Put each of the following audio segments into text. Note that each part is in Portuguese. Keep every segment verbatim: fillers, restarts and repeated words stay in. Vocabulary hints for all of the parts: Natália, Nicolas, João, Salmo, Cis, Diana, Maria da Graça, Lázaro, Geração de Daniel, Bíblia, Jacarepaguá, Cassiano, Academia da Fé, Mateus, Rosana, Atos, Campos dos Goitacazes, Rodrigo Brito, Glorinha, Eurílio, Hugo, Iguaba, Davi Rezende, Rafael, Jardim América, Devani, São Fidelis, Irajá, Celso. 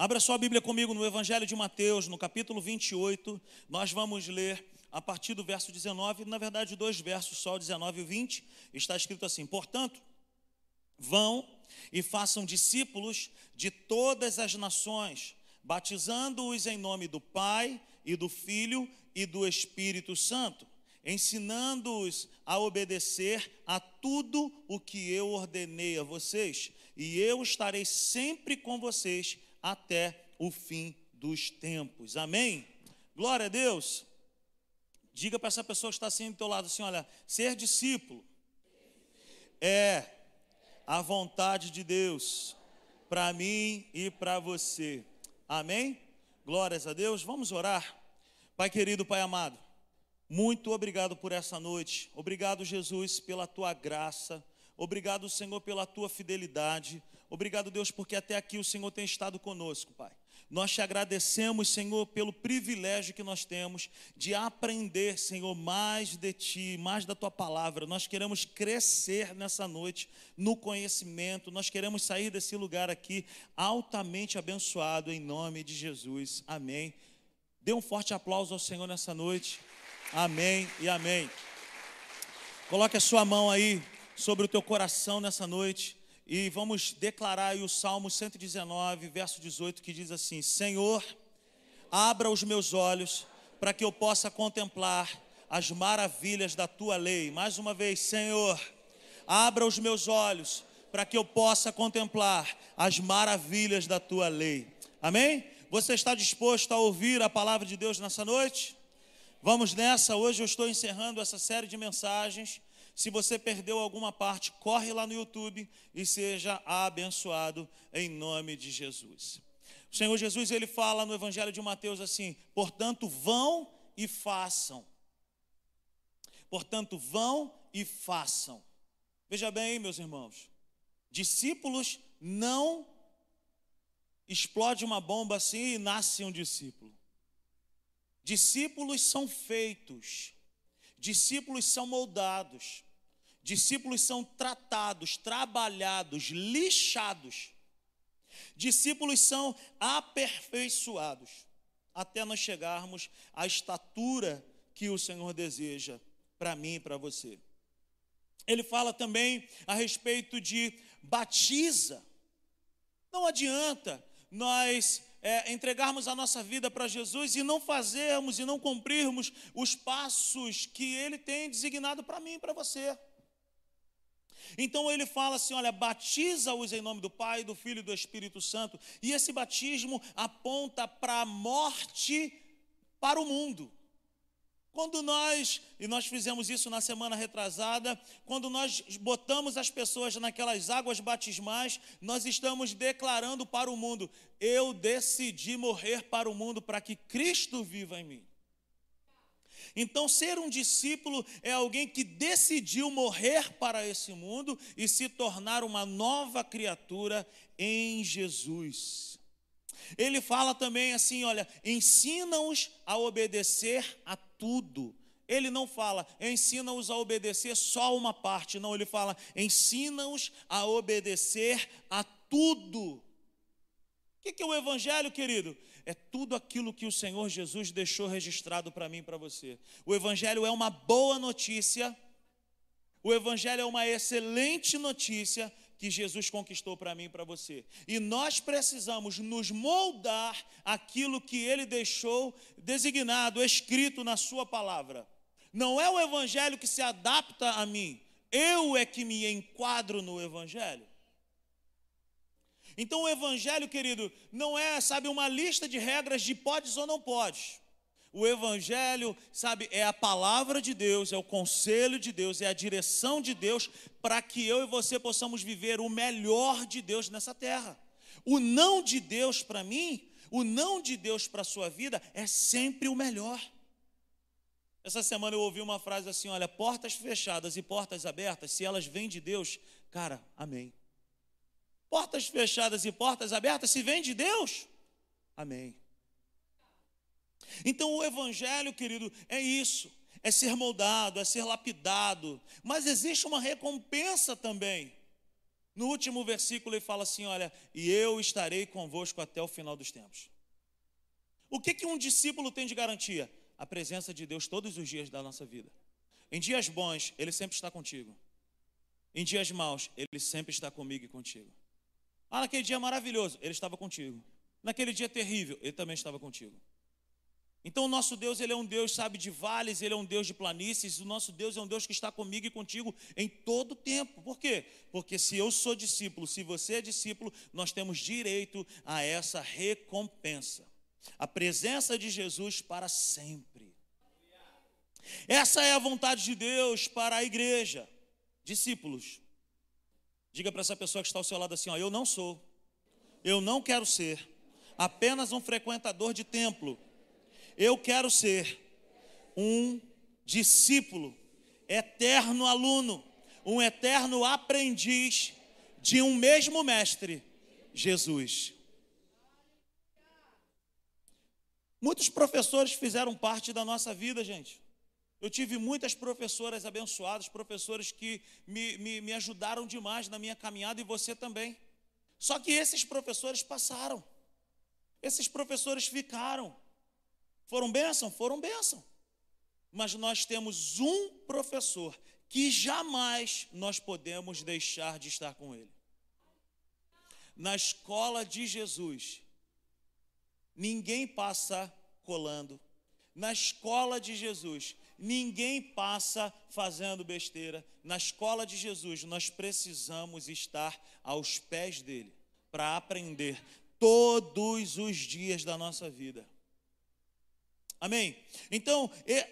Abra sua Bíblia comigo no Evangelho de Mateus, no capítulo vinte e oito. Nós vamos ler a partir do verso dezenove, na verdade dois versos só, dezenove e vinte. Está escrito assim: portanto, vão e façam discípulos de todas as nações, batizando-os em nome do Pai e do Filho e do Espírito Santo, ensinando-os a obedecer a tudo o que eu ordenei a vocês, e eu estarei sempre com vocês até o fim dos tempos. Amém? Glória a Deus. Diga para essa pessoa que está assim do teu lado, assim, olha, ser discípulo é a vontade de Deus para mim e para você. Amém? Glórias a Deus. Vamos orar. Pai querido, Pai amado, muito obrigado por essa noite. Obrigado, Jesus, pela tua graça. Obrigado, Senhor, pela tua fidelidade. Obrigado, Deus, porque até aqui o Senhor tem estado conosco, Pai. Nós te agradecemos, Senhor, pelo privilégio que nós temos de aprender, Senhor, mais de Ti, mais da Tua Palavra. Nós queremos crescer nessa noite no conhecimento. Nós queremos sair desse lugar aqui altamente abençoado, em nome de Jesus. Amém. Dê um forte aplauso ao Senhor nessa noite. Amém e amém. Coloque a sua mão aí sobre o teu coração nessa noite. E vamos declarar aí o Salmo cento e dezenove, verso dezoito, que diz assim: Senhor, abra os meus olhos para que eu possa contemplar as maravilhas da Tua lei. Mais uma vez, Senhor, abra os meus olhos para que eu possa contemplar as maravilhas da Tua lei. Amém? Você está disposto a ouvir a palavra de Deus nessa noite? Vamos nessa. Hoje eu estou encerrando essa série de mensagens. Se você perdeu alguma parte, corre lá no YouTube e seja abençoado em nome de Jesus. O Senhor Jesus, ele fala no Evangelho de Mateus assim: portanto, vão e façam. Portanto, vão e façam. Veja bem, meus irmãos, discípulos não explode uma bomba assim e nasce um discípulo. Discípulos são feitos, discípulos são moldados. Discípulos são tratados, trabalhados, lixados. Discípulos são aperfeiçoados, até nós chegarmos à estatura que o Senhor deseja para mim e para você. Ele fala também a respeito de batiza. Não adianta nós é, entregarmos a nossa vida para Jesus e não fazermos e não cumprirmos os passos que Ele tem designado para mim e para você. Então ele fala assim, olha, batiza-os em nome do Pai, do Filho e do Espírito Santo. E esse batismo aponta para a morte para o mundo. Quando nós, e nós fizemos isso na semana retrasada, quando nós botamos as pessoas naquelas águas batismais, nós estamos declarando para o mundo: eu decidi morrer para o mundo para que Cristo viva em mim. Então, ser um discípulo é alguém que decidiu morrer para esse mundo e se tornar uma nova criatura em Jesus. Ele fala também assim, olha, ensina-os a obedecer a tudo. Ele não fala, ensina-os a obedecer só uma parte, não, ele fala, ensina-os a obedecer a tudo. O que é o Evangelho, querido? É tudo aquilo que o Senhor Jesus deixou registrado para mim e para você. O Evangelho é uma boa notícia, o Evangelho é uma excelente notícia que Jesus conquistou para mim e para você. E nós precisamos nos moldar aquilo que Ele deixou designado, escrito na Sua palavra. Não é o Evangelho que se adapta a mim, eu é que me enquadro no Evangelho. Então o Evangelho, querido, não é, sabe, uma lista de regras de podes ou não podes. O Evangelho, sabe, é a palavra de Deus, é o conselho de Deus, é a direção de Deus para que eu e você possamos viver o melhor de Deus nessa terra. O não de Deus para mim, o não de Deus para a sua vida é sempre o melhor. Essa semana eu ouvi uma frase assim, olha, portas fechadas e portas abertas, se elas vêm de Deus, cara, amém. Portas fechadas e portas abertas, se vem de Deus, amém. Então o Evangelho, querido, é isso, é ser moldado, é ser lapidado, mas existe uma recompensa também. No último versículo ele fala assim, olha, e eu estarei convosco até o final dos tempos. O que que um discípulo tem de garantia? A presença de Deus todos os dias da nossa vida. Em dias bons, Ele sempre está contigo. Em dias maus, Ele sempre está comigo e contigo. Ah, naquele dia maravilhoso, Ele estava contigo. Naquele dia terrível, Ele também estava contigo. Então o nosso Deus, Ele é um Deus, sabe, de vales, Ele é um Deus de planícies. O nosso Deus é um Deus que está comigo e contigo em todo o tempo. Por quê? Porque se eu sou discípulo, se você é discípulo, nós temos direito a essa recompensa. A presença de Jesus para sempre. Essa é a vontade de Deus para a igreja. Discípulos, diga para essa pessoa que está ao seu lado assim, ó, eu não sou, eu não quero ser apenas um frequentador de templo. Eu quero ser um discípulo, eterno aluno, um eterno aprendiz de um mesmo mestre, Jesus. Muitos professores fizeram parte da nossa vida, gente. Eu tive muitas professoras abençoadas, professores que me, me, me ajudaram demais na minha caminhada e você também. Só que esses professores passaram, esses professores ficaram. Foram bênção? Foram bênção. Mas nós temos um professor que jamais nós podemos deixar de estar com ele. Na escola de Jesus, ninguém passa colando. Na escola de Jesus, ninguém passa fazendo besteira. Na escola de Jesus, nós precisamos estar aos pés dele para aprender todos os dias da nossa vida. Amém? Então,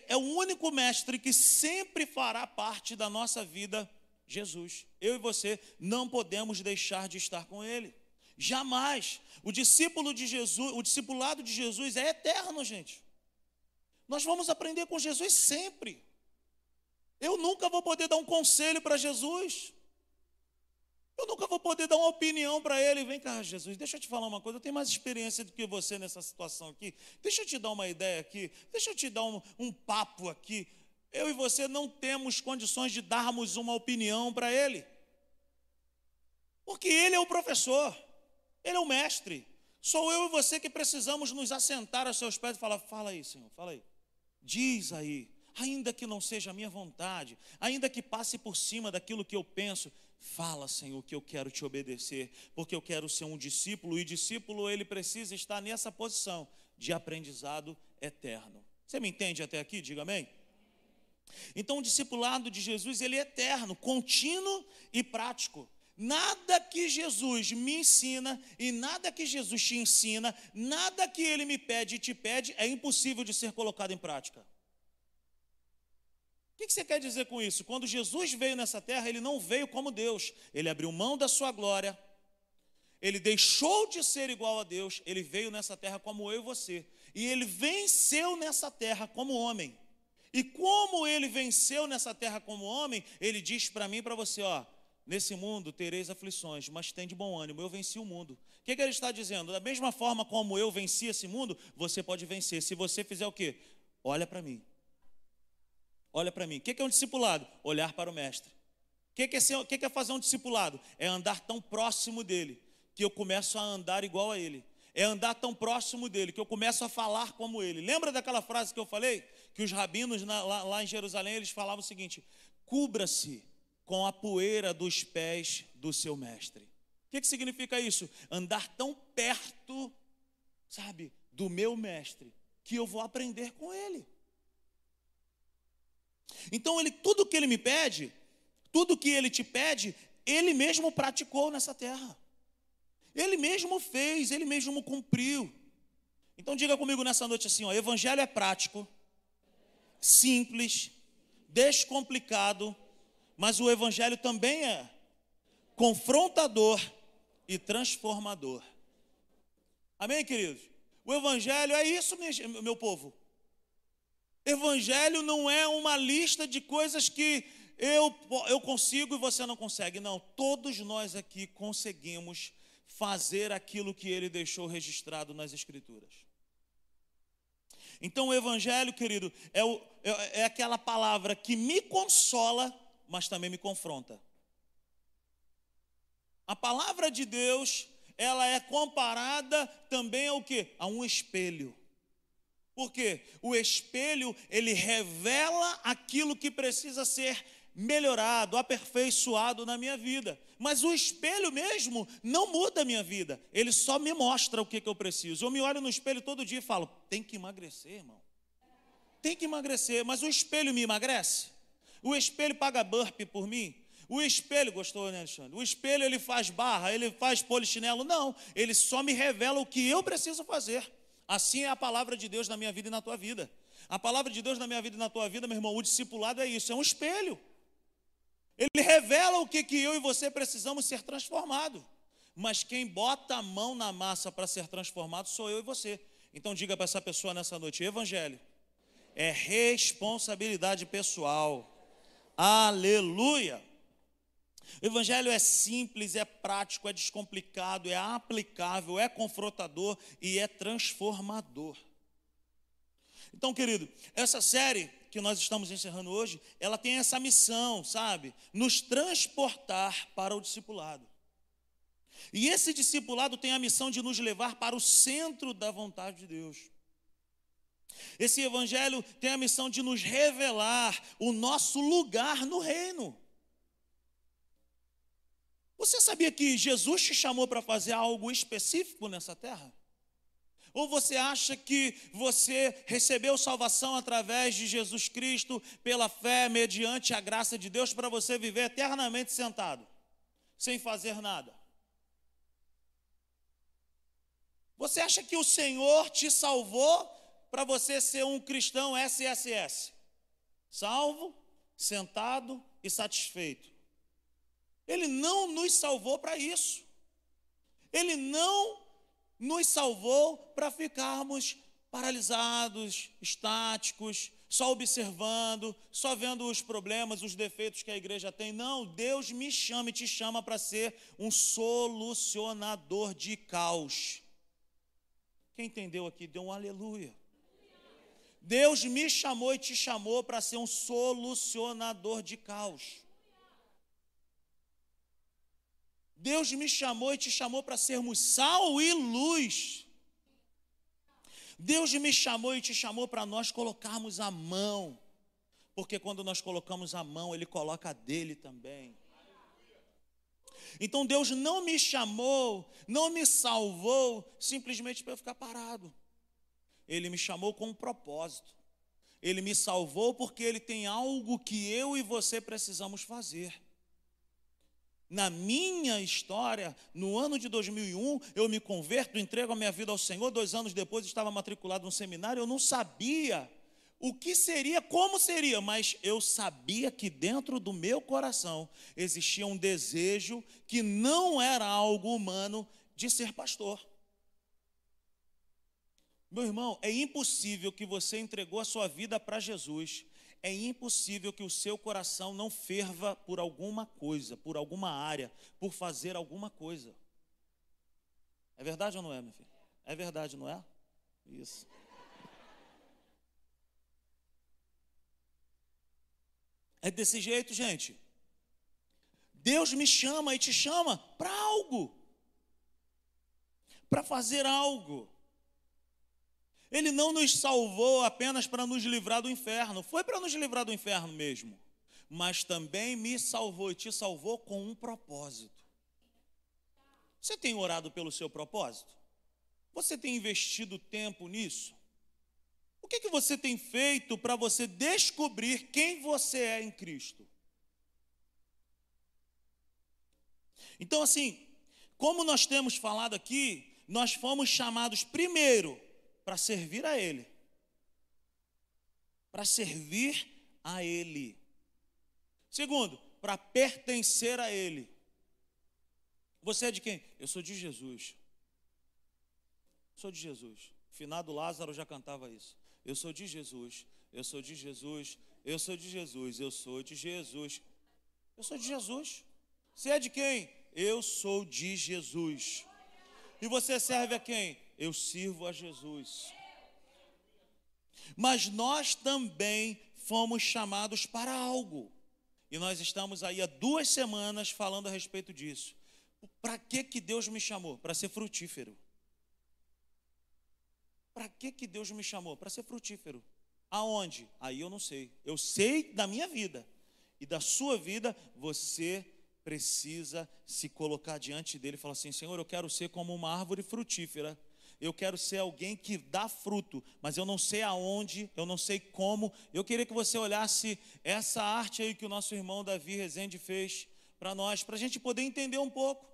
é o único mestre que sempre fará parte da nossa vida, Jesus. Eu e você não podemos deixar de estar com Ele. Jamais. O discípulo de Jesus, o discipulado de Jesus é eterno, gente. Nós vamos aprender com Jesus sempre. Eu nunca vou poder dar um conselho para Jesus. Eu nunca vou poder dar uma opinião para ele. Vem cá, Jesus, deixa eu te falar uma coisa. Eu tenho mais experiência do que você nessa situação aqui. Deixa eu te dar uma ideia aqui. Deixa eu te dar um, um papo aqui. Eu e você não temos condições de darmos uma opinião para ele. Porque ele é o professor. Ele é o mestre. Sou eu e você que precisamos nos assentar aos seus pés e falar, fala aí, Senhor, fala aí. Diz aí. Ainda que não seja a minha vontade, ainda que passe por cima daquilo que eu penso, fala, Senhor, que eu quero te obedecer, porque eu quero ser um discípulo, e discípulo ele precisa estar nessa posição de aprendizado eterno. Você me entende até aqui? Diga amém. Então, o discipulado de Jesus, ele é eterno, contínuo e prático. Nada que Jesus me ensina e nada que Jesus te ensina, nada que ele me pede e te pede, é impossível de ser colocado em prática. O que você quer dizer com isso? Quando Jesus veio nessa terra, ele não veio como Deus. Ele abriu mão da sua glória. Ele deixou de ser igual a Deus. Ele veio nessa terra como eu e você. E ele venceu nessa terra como homem. E como ele venceu nessa terra como homem, ele diz para mim e para você, ó, nesse mundo tereis aflições, mas tende bom ânimo, eu venci o mundo. O que, que ele está dizendo? Da mesma forma como eu venci esse mundo, você pode vencer. Se você fizer o quê? Olha para mim. Olha para mim. O que é um discipulado? Olhar para o mestre. O que é, ser, o que é fazer um discipulado? É andar tão próximo dele que eu começo a andar igual a ele. É andar tão próximo dele que eu começo a falar como ele. Lembra daquela frase que eu falei? Que os rabinos na, lá, lá em Jerusalém, eles falavam o seguinte, cubra-se com a poeira dos pés do seu mestre. O que, que significa isso? Andar tão perto, sabe, do meu mestre, que eu vou aprender com ele. Então, ele, tudo que ele me pede, tudo que ele te pede, ele mesmo praticou nessa terra. Ele mesmo fez, ele mesmo cumpriu. Então, diga comigo nessa noite assim, ó, evangelho é prático, simples, descomplicado, mas o evangelho também é confrontador e transformador. Amém, queridos? O evangelho é isso, meu povo. Evangelho não é uma lista de coisas que eu, eu consigo e você não consegue. Não, todos nós aqui conseguimos fazer aquilo que ele deixou registrado nas Escrituras. Então, o Evangelho, querido, é, o, é, é aquela palavra que me consola, mas também me confronta. A palavra de Deus, ela é comparada também ao quê? A um espelho. Por quê? O espelho, ele revela aquilo que precisa ser melhorado, aperfeiçoado na minha vida. Mas o espelho mesmo não muda a minha vida. Ele só me mostra o que, que eu preciso. Eu me olho no espelho todo dia e falo, tem que emagrecer, irmão. Tem que emagrecer, mas o espelho me emagrece? O espelho paga burpee por mim? O espelho, gostou, né, Alexandre? O espelho, ele faz barra, ele faz polichinelo? Não, ele só me revela o que eu preciso fazer. Assim é a palavra de Deus na minha vida e na tua vida. A palavra de Deus na minha vida e na tua vida, meu irmão, o discipulado é isso, é um espelho. Ele revela o que, que eu e você precisamos ser transformados. Mas quem bota a mão na massa para ser transformado sou eu e você. Então diga para essa pessoa nessa noite, evangelho é responsabilidade pessoal. Aleluia! O evangelho é simples, é prático, é descomplicado, é aplicável, é confrontador e é transformador. Então, querido, essa série que nós estamos encerrando hoje, ela tem essa missão, sabe? Nos transportar para o discipulado. E esse discipulado tem a missão de nos levar para o centro da vontade de Deus. Esse evangelho tem a missão de nos revelar o nosso lugar no reino. Você sabia que Jesus te chamou para fazer algo específico nessa terra? Ou você acha que você recebeu salvação através de Jesus Cristo, pela fé, mediante a graça de Deus, para você viver eternamente sentado, sem fazer nada? Você acha que o Senhor te salvou para você ser um cristão S S S? Salvo, sentado e satisfeito. Ele não nos salvou para isso. Ele não nos salvou para ficarmos paralisados, estáticos, só observando, só vendo os problemas, os defeitos que a igreja tem. Não, Deus me chama e te chama para ser um solucionador de caos. Quem entendeu aqui, deu um aleluia. Deus me chamou e te chamou para ser um solucionador de caos. Deus me chamou e te chamou para sermos sal e luz. Deus me chamou e te chamou para nós colocarmos a mão. Porque quando nós colocamos a mão, Ele coloca a dele também. Então Deus não me chamou, não me salvou simplesmente para eu ficar parado. Ele me chamou com um propósito. Ele me salvou porque Ele tem algo que eu e você precisamos fazer. Na minha história, no ano de dois mil e um, eu me converto, entrego a minha vida ao Senhor. Dois anos depois, estava matriculado num seminário. Eu não sabia o que seria, como seria, mas eu sabia que dentro do meu coração existia um desejo que não era algo humano de ser pastor. Meu irmão, é impossível que você entregou a sua vida para Jesus. É impossível que o seu coração não ferva por alguma coisa, por alguma área, por fazer alguma coisa. É verdade ou não é, meu filho? É verdade, não é? Isso. É desse jeito, gente. Deus me chama e te chama para algo. Para fazer algo. Ele não nos salvou apenas para nos livrar do inferno. Foi para nos livrar do inferno mesmo. Mas também me salvou e te salvou com um propósito. Você tem orado pelo seu propósito? Você tem investido tempo nisso? O que, que você tem feito para você descobrir quem você é em Cristo? Então, assim, como nós temos falado aqui, nós fomos chamados primeiro para servir a Ele, para servir a Ele. Segundo, para pertencer a Ele. Você é de quem? Eu sou de Jesus. Sou de Jesus. Finado Lázaro já cantava isso. Eu sou de Jesus. Eu sou de Jesus. Eu sou de Jesus. Eu sou de Jesus. Eu sou de Jesus. Você é de quem? Eu sou de Jesus. E você serve a quem? Eu sirvo a Jesus. Mas nós também fomos chamados para algo. E nós estamos aí há duas semanas falando a respeito disso. Para que que Deus me chamou? Para ser frutífero. Para que que Deus me chamou? Para ser frutífero. Aonde? Aí eu não sei. Eu sei da minha vida. E da sua vida, você precisa se colocar diante dele e falar assim: Senhor, eu quero ser como uma árvore frutífera. Eu quero ser alguém que dá fruto, mas eu não sei aonde, eu não sei como. Eu queria que você olhasse essa arte aí que o nosso irmão Davi Rezende fez para nós, para a gente poder entender um pouco.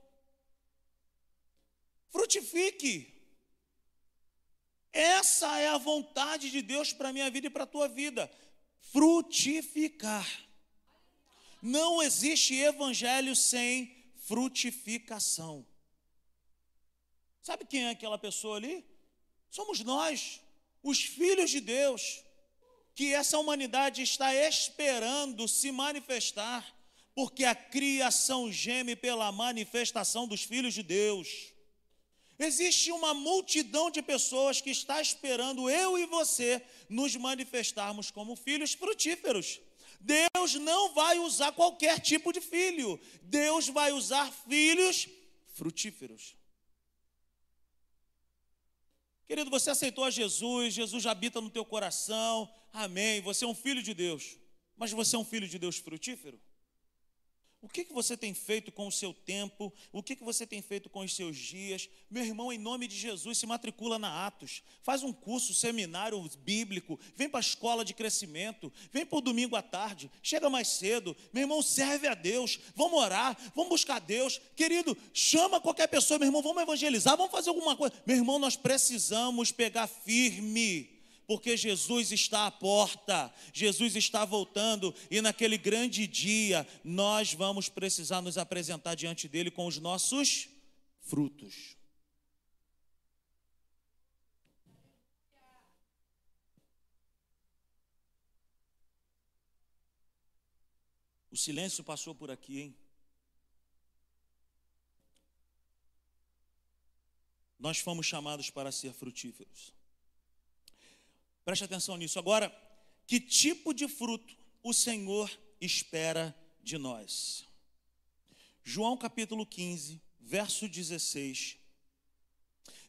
Frutifique. Essa é a vontade de Deus para a minha vida e para a tua vida. Frutificar. Não existe evangelho sem frutificação. Sabe quem é aquela pessoa ali? Somos nós, os filhos de Deus, que essa humanidade está esperando se manifestar, porque a criação geme pela manifestação dos filhos de Deus. Existe uma multidão de pessoas que está esperando eu e você nos manifestarmos como filhos frutíferos. Deus não vai usar qualquer tipo de filho. Deus vai usar filhos frutíferos. Querido, você aceitou a Jesus, Jesus habita no teu coração, amém, você é um filho de Deus, mas você é um filho de Deus frutífero? O que que você tem feito com o seu tempo? O que que você tem feito com os seus dias? Meu irmão, em nome de Jesus, se matricula na Atos, faz um curso, seminário bíblico, vem para a escola de crescimento, vem para o domingo à tarde, chega mais cedo, meu irmão, serve a Deus, vamos orar, vamos buscar Deus, querido, chama qualquer pessoa, meu irmão, vamos evangelizar, vamos fazer alguma coisa, meu irmão, nós precisamos pegar firme, porque Jesus está à porta, Jesus está voltando, e naquele grande dia, nós vamos precisar nos apresentar diante dele com os nossos frutos. O silêncio passou por aqui, hein? Nós fomos chamados para ser frutíferos. Preste atenção nisso. Agora, que tipo de fruto o Senhor espera de nós? João capítulo quinze, verso dezesseis,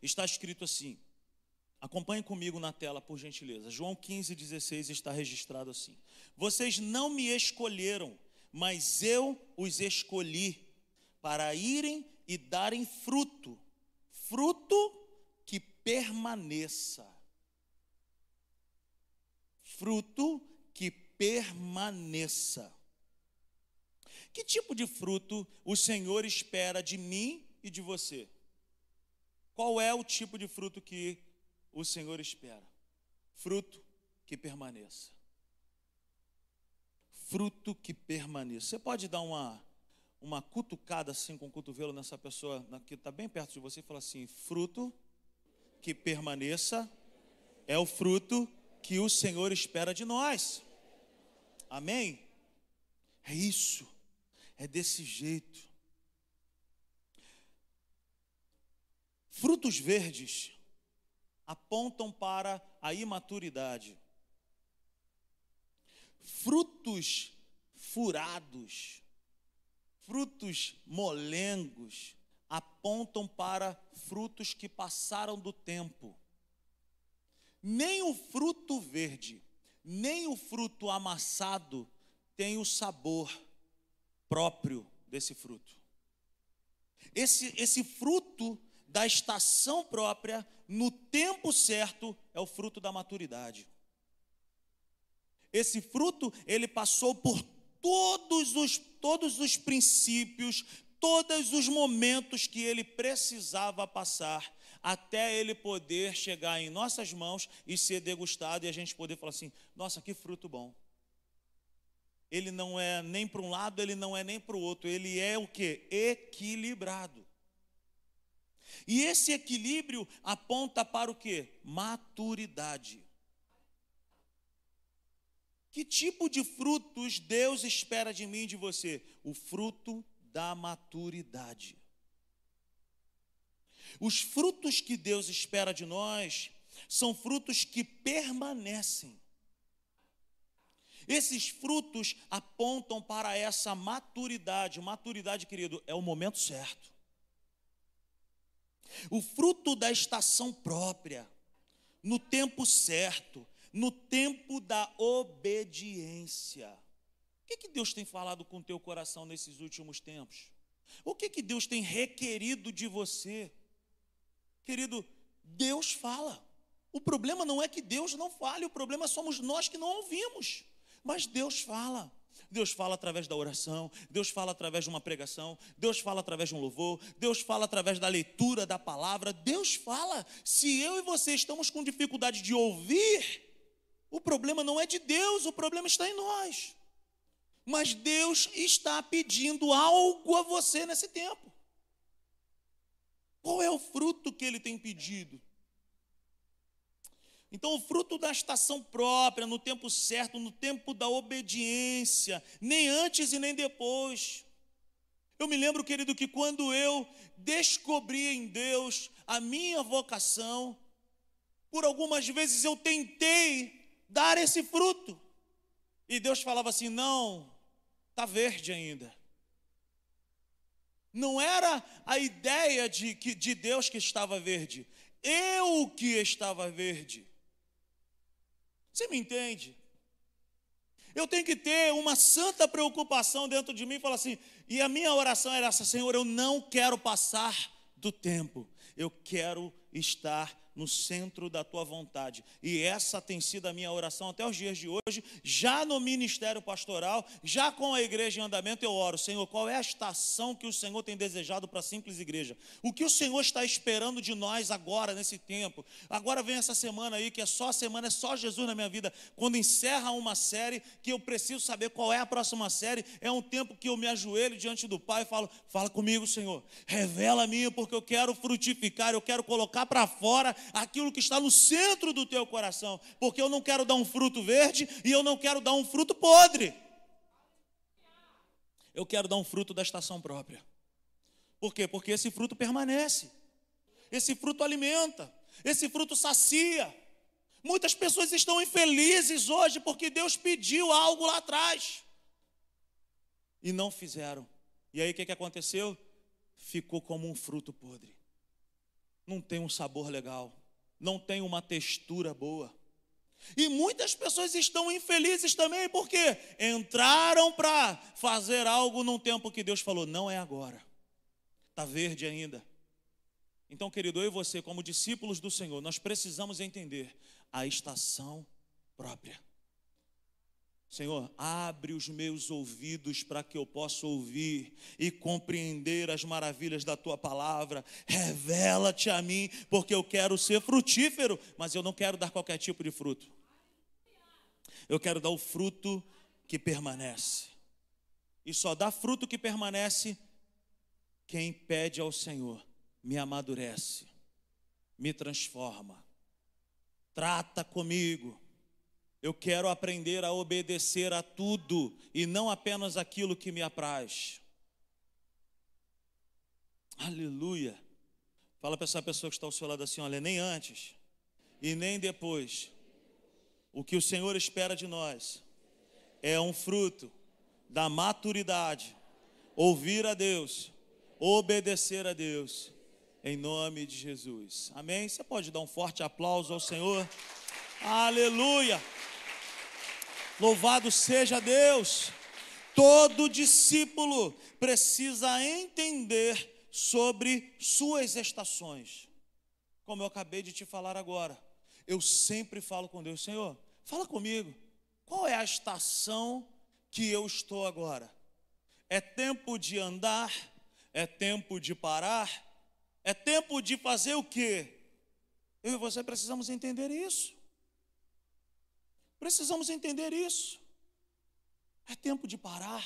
está escrito assim. Acompanhe comigo na tela, por gentileza. João quinze, dezesseis está registrado assim. Vocês não me escolheram, mas eu os escolhi para irem e darem fruto, fruto que permaneça. Fruto que permaneça. Que tipo de fruto o Senhor espera de mim e de você? Qual é o tipo de fruto que o Senhor espera? Fruto que permaneça. Fruto que permaneça. Você pode dar uma, uma cutucada assim com o cotovelo nessa pessoa que está bem perto de você e falar assim: fruto que permaneça é o fruto que o Senhor espera de nós. Amém? É isso. É desse jeito. Frutos verdes apontam para a imaturidade. Frutos furados, frutos molengos apontam para frutos que passaram do tempo. Nem o fruto verde, nem o fruto amassado tem o sabor próprio desse fruto. Esse, esse fruto da estação própria, no tempo certo, é o fruto da maturidade. Esse fruto, ele passou por todos os, todos os princípios, todos os momentos que ele precisava passar, até ele poder chegar em nossas mãos e ser degustado, e a gente poder falar assim: nossa, que fruto bom. Ele não é nem para um lado, ele não é nem para o outro, ele é o quê? Equilibrado. E esse equilíbrio aponta para o quê? Maturidade. Que tipo de frutos Deus espera de mim e de você? O fruto da maturidade. Os frutos que Deus espera de nós são frutos que permanecem. Esses frutos apontam para essa maturidade. Maturidade, querido, é o momento certo. O fruto da estação própria, no tempo certo, no tempo da obediência. O que que Deus tem falado com o teu coração nesses últimos tempos? O que que Deus tem requerido de você? Querido, Deus fala. O problema não é que Deus não fale, o problema somos nós que não ouvimos. Mas Deus fala. Deus fala através da oração, Deus fala através de uma pregação, Deus fala através de um louvor, Deus fala através da leitura da palavra, Deus fala. Se eu e você estamos com dificuldade de ouvir, o problema não é de Deus, o problema está em nós. Mas Deus está pedindo algo a você nesse tempo. Qual é o fruto que Ele tem pedido? Então, o fruto da estação própria, no tempo certo, no tempo da obediência, nem antes e nem depois. Eu me lembro, querido, que quando eu descobri em Deus a minha vocação, por algumas vezes eu tentei dar esse fruto. E Deus falava assim, não, está verde ainda. Não era a ideia de, de Deus que estava verde, eu que estava verde. Você me entende? Eu tenho que ter uma santa preocupação dentro de mim e falar assim, e a minha oração era essa, Senhor, eu não quero passar do tempo, eu quero estar no centro da Tua vontade. E essa tem sido a minha oração até os dias de hoje, já no ministério pastoral, já com a igreja em andamento, eu oro, Senhor, qual é a estação que o Senhor tem desejado para a simples igreja? O que o Senhor está esperando de nós agora, nesse tempo? Agora vem essa semana aí, que é só a semana, é só Jesus na minha vida, quando encerra uma série, que eu preciso saber qual é a próxima série, é um tempo que eu me ajoelho diante do Pai e falo, fala comigo, Senhor, revela-me, porque eu quero frutificar, eu quero colocar para fora aquilo que está no centro do teu coração, porque eu não quero dar um fruto verde e eu não quero dar um fruto podre. Eu quero dar um fruto da estação própria. Por quê? Porque esse fruto permanece, esse fruto alimenta, esse fruto sacia. Muitas pessoas estão infelizes hoje porque Deus pediu algo lá atrás e não fizeram. E aí o que que aconteceu? Ficou como um fruto podre. Não tem um sabor legal, não tem uma textura boa. E muitas pessoas estão infelizes também, porque entraram para fazer algo num tempo que Deus falou, não é agora, está verde ainda. Então, querido, eu e você, como discípulos do Senhor, nós precisamos entender a estação própria. Senhor, abre os meus ouvidos para que eu possa ouvir e compreender as maravilhas da Tua palavra. Revela-te a mim, porque eu quero ser frutífero, mas eu não quero dar qualquer tipo de fruto. Eu quero dar o fruto que permanece. E só dá fruto que permanece quem pede ao Senhor, me amadurece, me transforma, trata comigo. Eu quero aprender a obedecer a tudo e não apenas aquilo que me apraz. Aleluia. Fala para essa pessoa que está ao seu lado assim, olha, nem antes e nem depois. O que o Senhor espera de nós é um fruto da maturidade. Ouvir a Deus, obedecer a Deus, em nome de Jesus. Amém? Você pode dar um forte aplauso ao Senhor. Aleluia. Louvado seja Deus. Todo discípulo precisa entender sobre suas estações. Como eu acabei de te falar agora, eu sempre falo com Deus, Senhor, fala comigo, qual é a estação que eu estou agora? É tempo de andar? É tempo de parar? É tempo de fazer o quê? Eu e você precisamos entender isso. Precisamos entender isso. É tempo de parar.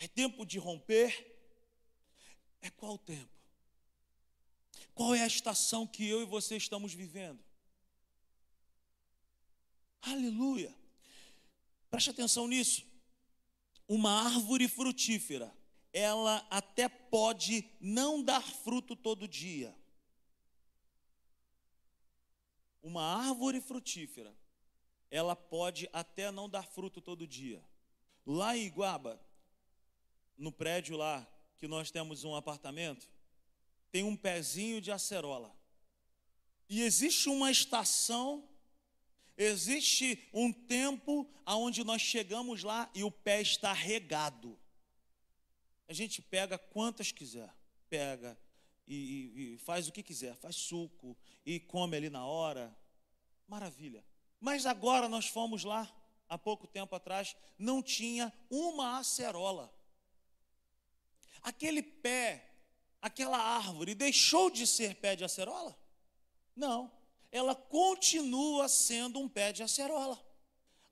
É tempo de romper. É qual o tempo? Qual é a estação que eu e você estamos vivendo? Aleluia. Preste atenção nisso. Uma árvore frutífera, ela até pode não dar fruto todo dia. Uma árvore frutífera, ela pode até não dar fruto todo dia. Lá em Iguaba, no prédio lá, que nós temos um apartamento, tem um pezinho de acerola. E existe uma estação, existe um tempo aonde nós chegamos lá e o pé está regado. A gente pega quantas quiser, pega e, e, e faz o que quiser, faz suco e come ali na hora. Maravilha. Mas agora nós fomos lá, há pouco tempo atrás, não tinha uma acerola. Aquele pé, aquela árvore, deixou de ser pé de acerola? Não, ela continua sendo um pé de acerola.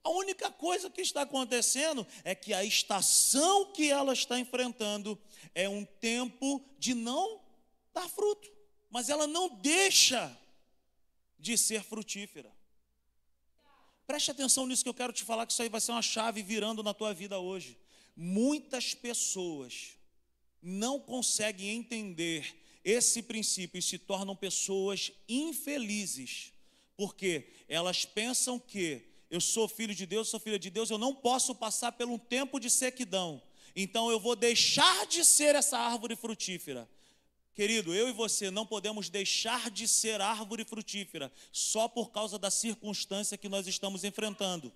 A única coisa que está acontecendo é que a estação que ela está enfrentando é um tempo de não dar fruto, mas ela não deixa de ser frutífera. Preste atenção nisso que eu quero te falar, que isso aí vai ser uma chave virando na tua vida hoje. Muitas pessoas não conseguem entender esse princípio e se tornam pessoas infelizes, porque elas pensam que eu sou filho de Deus, sou filha de Deus, eu não posso passar por um tempo de sequidão, então eu vou deixar de ser essa árvore frutífera. Querido, eu e você não podemos deixar de ser árvore frutífera só por causa da circunstância que nós estamos enfrentando.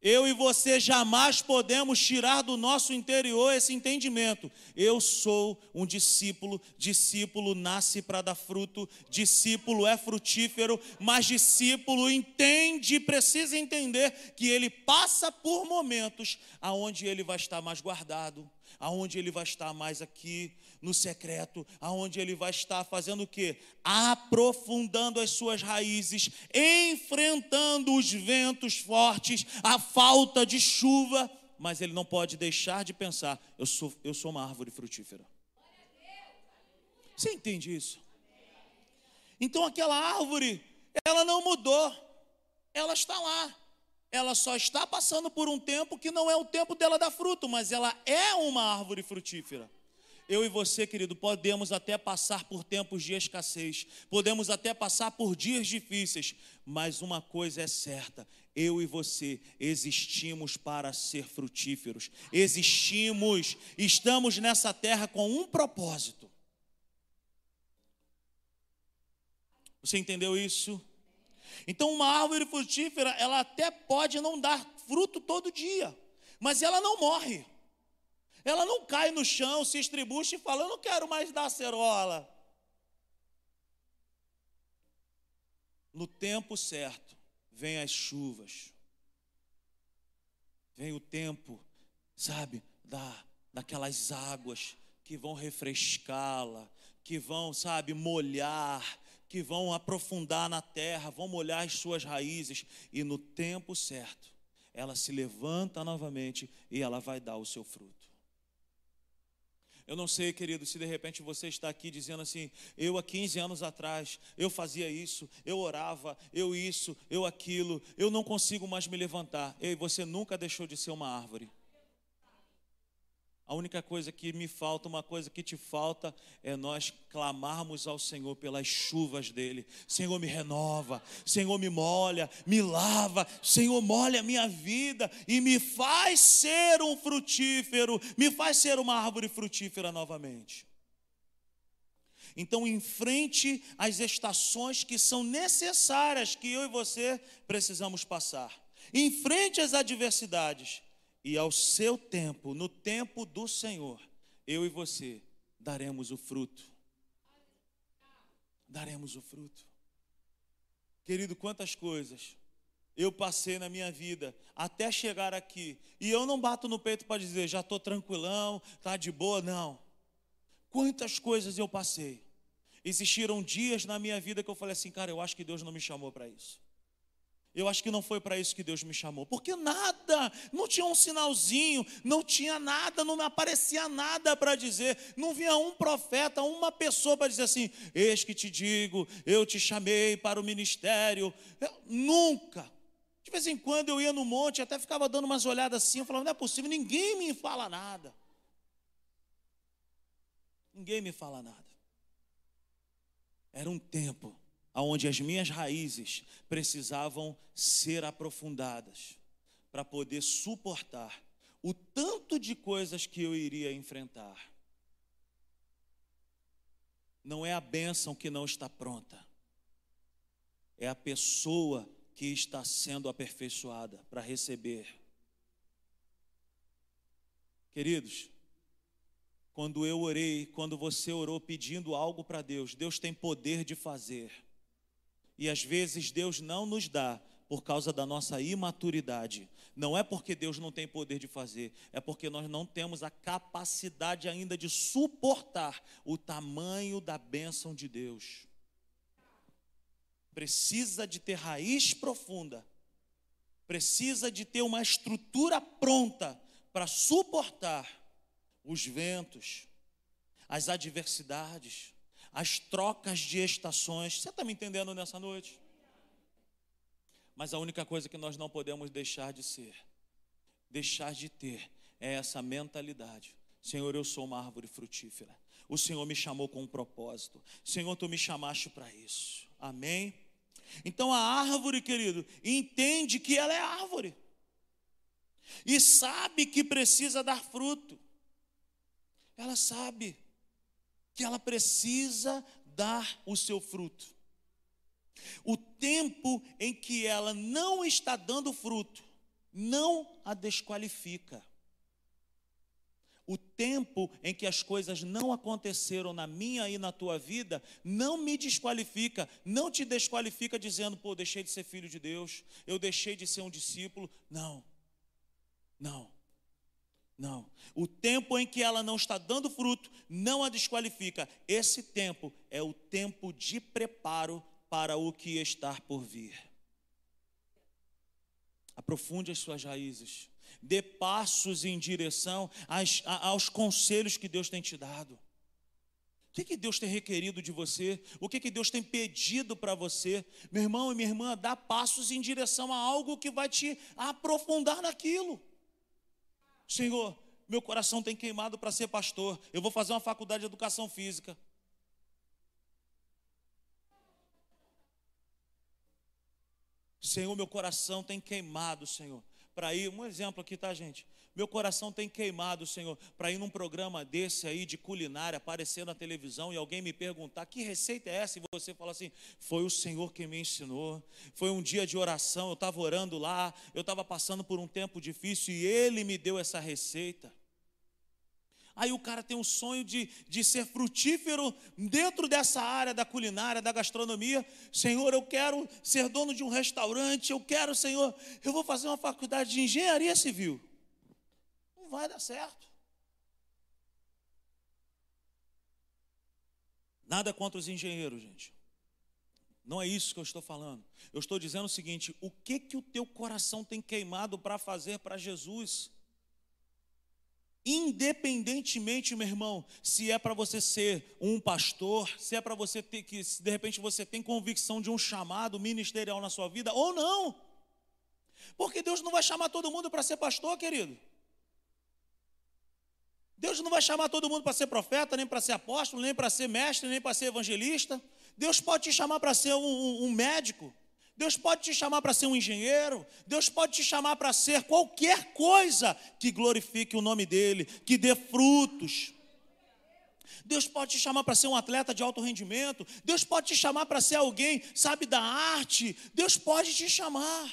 Eu e você jamais podemos tirar do nosso interior esse entendimento. Eu sou um discípulo, discípulo nasce para dar fruto, discípulo é frutífero, mas discípulo entende, precisa entender que ele passa por momentos aonde ele vai estar mais guardado, aonde ele vai estar mais aqui, no secreto, aonde ele vai estar fazendo o quê? Aprofundando as suas raízes, enfrentando os ventos fortes, a falta de chuva, mas ele não pode deixar de pensar, eu sou, eu sou uma árvore frutífera. Você entende isso? Então aquela árvore, ela não mudou, ela está lá. Ela só está passando por um tempo que não é o tempo dela dar fruto, mas ela é uma árvore frutífera. Eu e você, querido, podemos até passar por tempos de escassez, podemos até passar por dias difíceis, mas uma coisa é certa, eu e você existimos para ser frutíferos, existimos, estamos nessa terra com um propósito. Você entendeu isso? Então uma árvore frutífera, ela até pode não dar fruto todo dia, mas ela não morre. Ela não cai no chão, se estribucha e fala, eu não quero mais dar acerola. No tempo certo, vem as chuvas. Vem o tempo, sabe, da, daquelas águas que vão refrescá-la, que vão, sabe, molhar, que vão aprofundar na terra, vão molhar as suas raízes, e no tempo certo, ela se levanta novamente e ela vai dar o seu fruto. Eu não sei, querido, se de repente você está aqui dizendo assim, eu há quinze anos atrás, eu fazia isso, eu orava, eu isso, eu aquilo, eu não consigo mais me levantar. Ei, você nunca deixou de ser uma árvore. A única coisa que me falta, uma coisa que te falta, é nós clamarmos ao Senhor pelas chuvas dele. Senhor, me renova, Senhor, me molha, me lava, Senhor, molha a minha vida e me faz ser um frutífero, me faz ser uma árvore frutífera novamente. Então, enfrente as estações que são necessárias, que eu e você precisamos passar. Enfrente as adversidades. E ao seu tempo, no tempo do Senhor, eu e você daremos o fruto. Daremos o fruto. Querido, quantas coisas eu passei na minha vida até chegar aqui. E eu não bato no peito para dizer, já estou tranquilão, está de boa, não. Quantas coisas eu passei. Existiram dias na minha vida que eu falei assim, cara, eu acho que Deus não me chamou para isso. Eu acho que não foi para isso que Deus me chamou, porque nada, não tinha um sinalzinho, não tinha nada, não me aparecia nada para dizer, não vinha um profeta, uma pessoa para dizer assim, eis que te digo, eu te chamei para o ministério, eu, nunca, de vez em quando eu ia no monte, até ficava dando umas olhadas assim, eu falava, não é possível, ninguém me fala nada, ninguém me fala nada, era um tempo aonde as minhas raízes precisavam ser aprofundadas para poder suportar o tanto de coisas que eu iria enfrentar. não é a bênção que não está pronta, é a pessoa que está sendo aperfeiçoada para receber. Queridos, quando eu orei, quando você orou pedindo algo para Deus, Deus tem poder de fazer. E às vezes Deus não nos dá por causa da nossa imaturidade. Não é porque Deus não tem poder de fazer, é porque nós não temos a capacidade ainda de suportar o tamanho da bênção de Deus. Precisa de ter raiz profunda, precisa de ter uma estrutura pronta para suportar os ventos, as adversidades, as trocas de estações. Você está me entendendo nessa noite? Mas a única coisa que nós não podemos deixar de ser, deixar de ter, é essa mentalidade. Senhor, eu sou uma árvore frutífera. O Senhor me chamou com um propósito. Senhor, tu me chamaste para isso. Amém? Então a árvore, querido, entende que ela é árvore. E sabe que precisa dar fruto. Ela sabe que ela precisa dar o seu fruto. O tempo em que ela não está dando fruto não a desqualifica. O tempo em que as coisas não aconteceram na minha e na tua vida não me desqualifica, não te desqualifica dizendo, pô, deixei de ser filho de Deus, eu deixei de ser um discípulo. Não, não, não. O tempo em que ela não está dando fruto não a desqualifica. Esse tempo é o tempo de preparo para o que está por vir. Aprofunde as suas raízes, dê passos em direção às, a, aos conselhos que Deus tem te dado. O que, que Deus tem requerido de você? O que, que Deus tem pedido para você? Meu irmão e minha irmã, dá passos em direção a algo que vai te aprofundar naquilo. Senhor, meu coração tem queimado para ser pastor, eu vou fazer uma faculdade de educação física. Senhor, meu coração tem queimado, Senhor, para ir, um exemplo aqui, tá, gente? Meu coração tem queimado, Senhor, para ir num programa desse aí de culinária, aparecer na televisão e alguém me perguntar, que receita é essa? E você fala assim, foi o Senhor que me ensinou, foi um dia de oração, eu estava orando lá, eu estava passando por um tempo difícil e Ele me deu essa receita. Aí o cara tem um sonho de, de ser frutífero dentro dessa área da culinária, da gastronomia. Senhor, eu quero ser dono de um restaurante, eu quero, Senhor, eu vou fazer uma faculdade de engenharia civil. Não vai dar certo. Nada contra os engenheiros, gente. Não é isso que eu estou falando. Eu estou dizendo o seguinte, o que, que o teu coração tem queimado para fazer para Jesus? Independentemente, meu irmão, se é para você ser um pastor, se é para você ter que, se de repente você tem convicção de um chamado ministerial na sua vida, ou não. Porque Deus não vai chamar todo mundo para ser pastor, querido. Deus não vai chamar todo mundo para ser profeta, nem para ser apóstolo, nem para ser mestre, nem para ser evangelista. Deus pode te chamar para ser um, um, um médico. Deus pode te chamar para ser um engenheiro, Deus pode te chamar para ser qualquer coisa que glorifique o nome dEle, que dê frutos. Deus pode te chamar para ser um atleta de alto rendimento, Deus pode te chamar para ser alguém, sabe, da arte, Deus pode te chamar.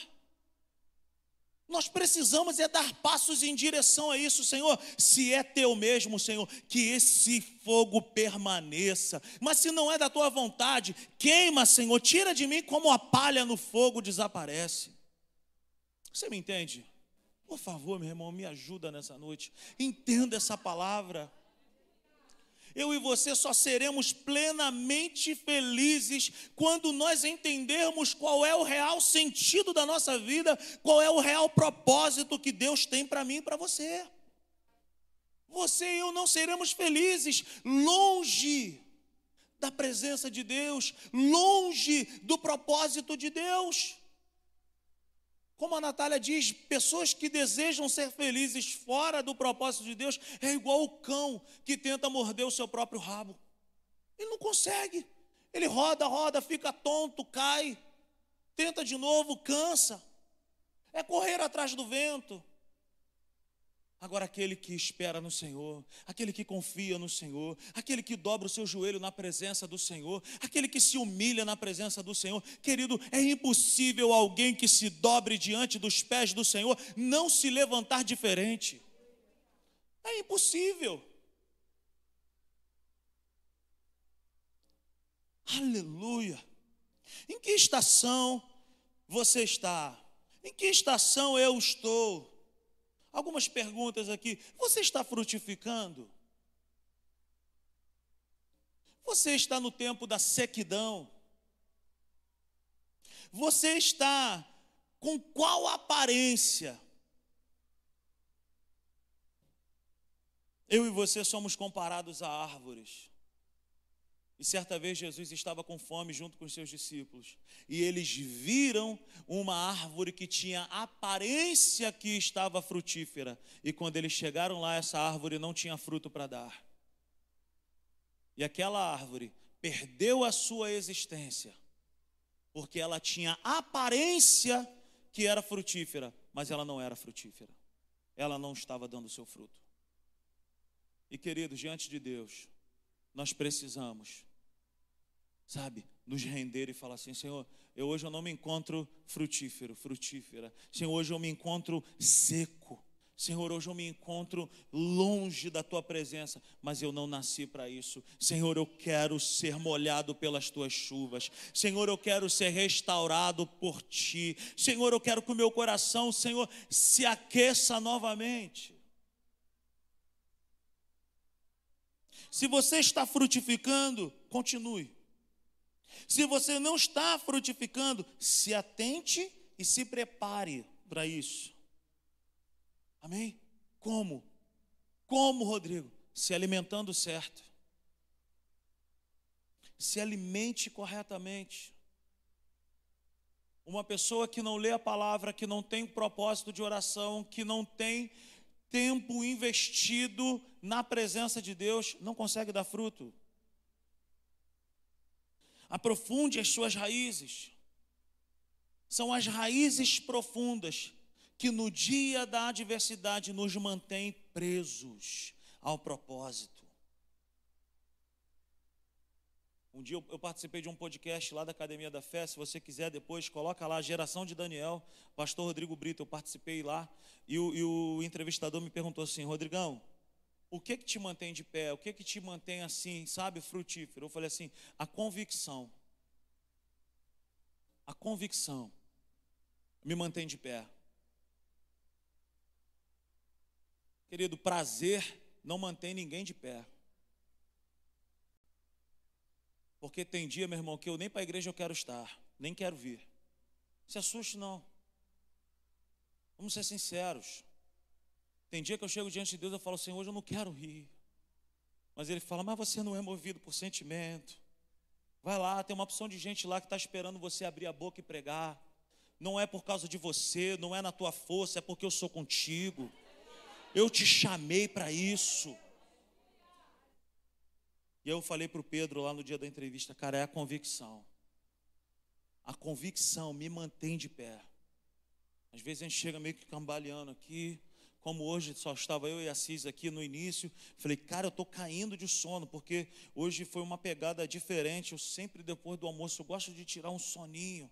Nós precisamos é dar passos em direção a isso, Senhor. Se é teu mesmo, Senhor, que esse fogo permaneça. Mas se não é da tua vontade, queima, Senhor. Tira de mim como a palha no fogo desaparece. Você me entende? Por favor, meu irmão, me ajuda nessa noite. Entenda essa palavra. Eu e você só seremos plenamente felizes quando nós entendermos qual é o real sentido da nossa vida, qual é o real propósito que Deus tem para mim e para você. Você e eu não seremos felizes longe da presença de Deus, longe do propósito de Deus. Como a Natália diz, pessoas que desejam ser felizes fora do propósito de Deus é igual o cão que tenta morder o seu próprio rabo. Ele não consegue. Ele roda, roda, fica tonto, cai, tenta de novo, cansa. É correr atrás do vento. Agora aquele que espera no Senhor, aquele que confia no Senhor, aquele que dobra o seu joelho na presença do Senhor, aquele que se humilha na presença do Senhor. Querido, é impossível alguém que se dobre diante dos pés do Senhor não se levantar diferente. É impossível. Aleluia. Em que estação você está? Em que estação eu estou? Algumas perguntas aqui. Você está frutificando? Você está no tempo da sequidão? Você está com qual aparência? Eu e você somos comparados a árvores. E certa vez Jesus estava com fome junto com os seus discípulos, e eles viram uma árvore que tinha aparência que estava frutífera, e quando eles chegaram lá, essa árvore não tinha fruto para dar. E aquela árvore perdeu a sua existência, porque ela tinha aparência que era frutífera, mas ela não era frutífera. Ela não estava dando o seu fruto. E queridos, diante de Deus, nós precisamos, sabe, nos render e falar assim: Senhor, eu hoje eu não me encontro frutífero, frutífera. Senhor, hoje eu me encontro seco. Senhor, hoje eu me encontro longe da Tua presença, mas eu não nasci para isso. Senhor, eu quero ser molhado pelas Tuas chuvas. Senhor, eu quero ser restaurado por Ti. Senhor, eu quero que o meu coração, Senhor, se aqueça novamente. Se você está frutificando, continue. Se você não está frutificando, se atente e se prepare para isso. Amém? Como? Como, Rodrigo? Se alimentando certo. Se alimente corretamente. Uma pessoa que não lê a palavra, que não tem propósito de oração, que não tem tempo investido na presença de Deus, não consegue dar fruto. Aprofunde as suas raízes. São as raízes profundas que no dia da adversidade nos mantém presos ao propósito. Um dia eu participei de um podcast lá da Academia da Fé, se você quiser depois, coloca lá, Geração de Daniel, pastor Rodrigo Brito, eu participei lá, e o, e o entrevistador me perguntou assim: Rodrigão, o que que te mantém de pé? O que que te mantém assim, sabe, frutífero? Eu falei assim: a convicção. A convicção me mantém de pé. Querido, prazer não mantém ninguém de pé. Porque tem dia, meu irmão, que eu nem para a igreja eu quero estar, nem quero vir. Se assuste, não. Vamos ser sinceros. Tem dia que eu chego diante de Deus e falo: Senhor, hoje eu não quero rir. Mas Ele fala: mas você não é movido por sentimento. Vai lá, tem uma opção de gente lá que está esperando você abrir a boca e pregar. Não é por causa de você, não é na tua força, é porque eu sou contigo. Eu te chamei para isso. E eu falei para o Pedro lá no dia da entrevista: cara, é a convicção. A convicção me mantém de pé. Às vezes a gente chega meio que cambaleando aqui, como hoje só estava eu e a Cis aqui no início. Falei: cara, eu estou caindo de sono, porque hoje foi uma pegada diferente. Eu sempre, depois do almoço, eu gosto de tirar um soninho.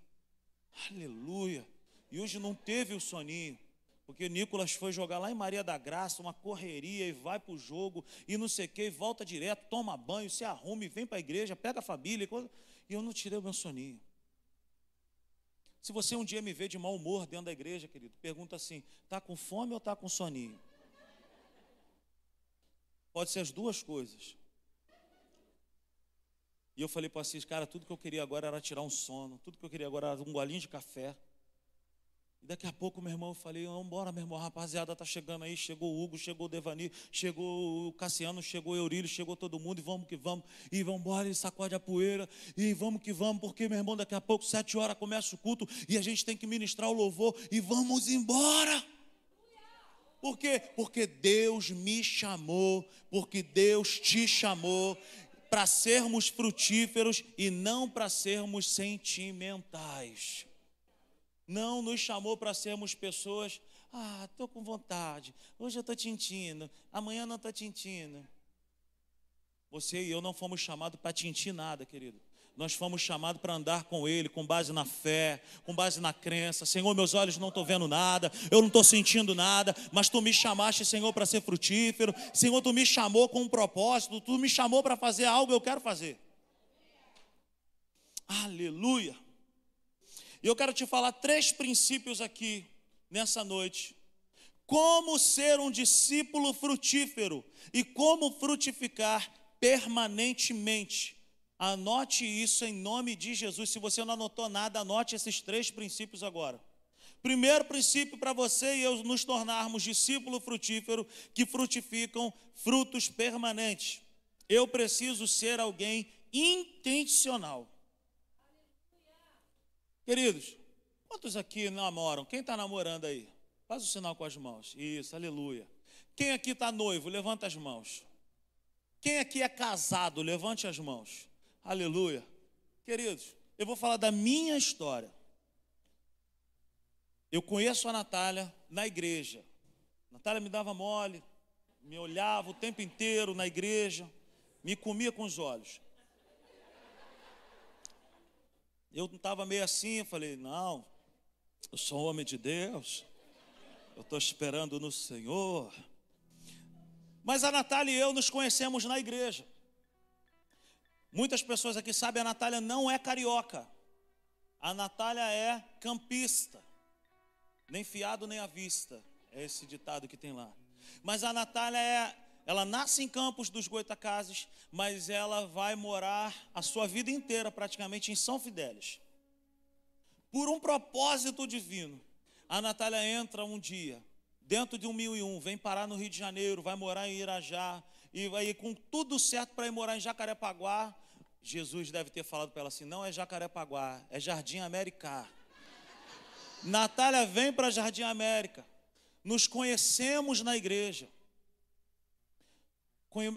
Aleluia! E hoje não teve o soninho. Porque Nicolas foi jogar lá em Maria da Graça, uma correria, e vai para o jogo, e não sei o que, e volta direto, toma banho, se arruma, e vem para a igreja, pega a família, e, coisa, e eu não tirei o meu soninho. Se você um dia me vê de mau humor dentro da igreja, querido, pergunta assim: está com fome ou está com soninho? Pode ser as duas coisas. E eu falei para o Cis: cara, tudo que eu queria agora era tirar um sono, tudo que eu queria agora era um golinho de café. E daqui a pouco, meu irmão, eu falei: vamos embora, meu irmão, rapaziada, tá chegando aí. Chegou o Hugo, chegou o Devani, chegou o Cassiano, chegou o Eurílio, chegou todo mundo, e vamos que vamos, e vamos embora, e sacode a poeira, e vamos que vamos, porque, meu irmão, daqui a pouco, sete horas, começa o culto, e a gente tem que ministrar o louvor, e vamos embora. Por quê? Porque Deus me chamou, porque Deus te chamou, para sermos frutíferos, e não para sermos sentimentais. Não nos chamou para sermos pessoas, Ah, estou com vontade. Hoje eu estou tintindo. Amanhã eu não estou tintindo. Você e eu não fomos chamados para tintir nada, querido. Nós fomos chamados para andar com Ele, com base na fé, com base na crença. Senhor, meus olhos não estão vendo nada, eu não estou sentindo nada, mas Tu me chamaste, Senhor, para ser frutífero. Senhor, Tu me chamou com um propósito, Tu me chamou para fazer algo que eu quero fazer. Aleluia! E eu quero te falar três princípios aqui, nessa noite. Como ser um discípulo frutífero e como frutificar permanentemente. Anote isso em nome de Jesus. Se você não anotou nada, anote esses três princípios agora. Primeiro princípio para você e eu nos tornarmos discípulo frutífero que frutificam frutos permanentes. Eu preciso ser alguém intencional. Queridos, quantos aqui namoram? Quem está namorando aí? Faz o sinal com as mãos. Isso, aleluia. Quem aqui está noivo? Levanta as mãos. Quem aqui é casado? Levante as mãos. Aleluia. Queridos, eu vou falar da minha história. Eu conheço a Natália na igreja. A Natália me dava mole, me olhava o tempo inteiro na igreja, me comia com os olhos. Eu estava meio assim, eu falei, não, eu sou um homem de Deus, eu estou esperando no Senhor. Mas a Natália e eu nos conhecemos na igreja. Muitas pessoas aqui sabem, a Natália não é carioca. A Natália é campista. Nem fiado, nem à vista. É esse ditado que tem lá. Mas a Natália é, ela nasce em Campos dos Goitacazes, mas ela vai morar a sua vida inteira praticamente em São Fidelis. Por um propósito divino, a Natália entra um dia, dentro de um mil e um, vem parar no Rio de Janeiro, vai morar em Irajá, e vai com tudo certo para ir morar em Jacarepaguá. Jesus deve ter falado para ela assim, não é Jacarepaguá, é Jardim América. Natália vem para Jardim América. Nos conhecemos na igreja.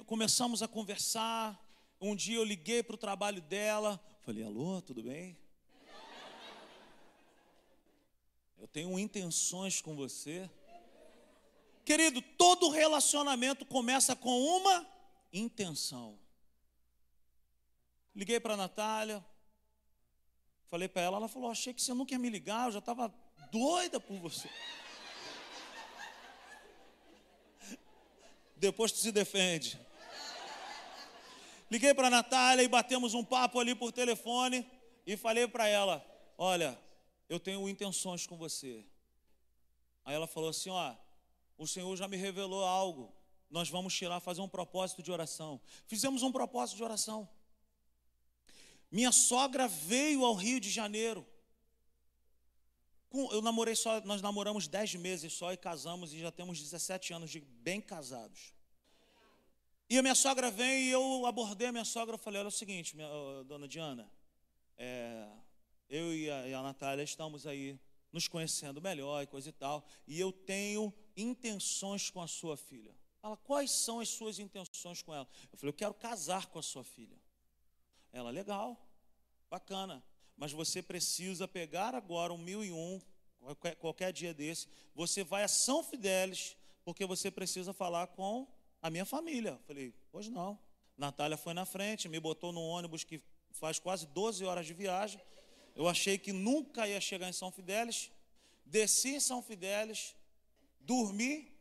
Começamos a conversar. Um dia eu liguei para o trabalho dela. Falei, alô, tudo bem? Eu tenho intenções com você. Querido, todo relacionamento começa com uma intenção. Liguei para a Natália. Falei para ela, ela falou, achei que você nunca ia me ligar, eu já estava doida por você. Depois tu se defende. Liguei para a Natália e batemos um papo ali por telefone e falei para ela, olha, eu tenho intenções com você. Aí ela falou assim, ó, o Senhor já me revelou algo, nós vamos tirar, fazer um propósito de oração. Fizemos um propósito de oração. Minha sogra veio ao Rio de Janeiro. Eu namorei só, nós namoramos dez meses só e casamos e já temos dezessete anos de bem casados. E a minha sogra vem e eu abordei a minha sogra e falei, olha é o seguinte, minha, dona Diana, é, eu e a, e a Natália estamos aí nos conhecendo melhor e coisa e tal, e eu tenho intenções com a sua filha. Ela, quais são as suas intenções com ela? Eu falei, eu quero casar com a sua filha. Ela, legal, bacana, mas você precisa pegar agora um mil e um, qualquer, qualquer dia desse, você vai a São Fidelis, porque você precisa falar com a minha família. Eu falei, pois não. Natália foi na frente, me botou num ônibus que faz quase doze horas de viagem, eu achei que nunca ia chegar em São Fidelis, desci em São Fidelis, dormi,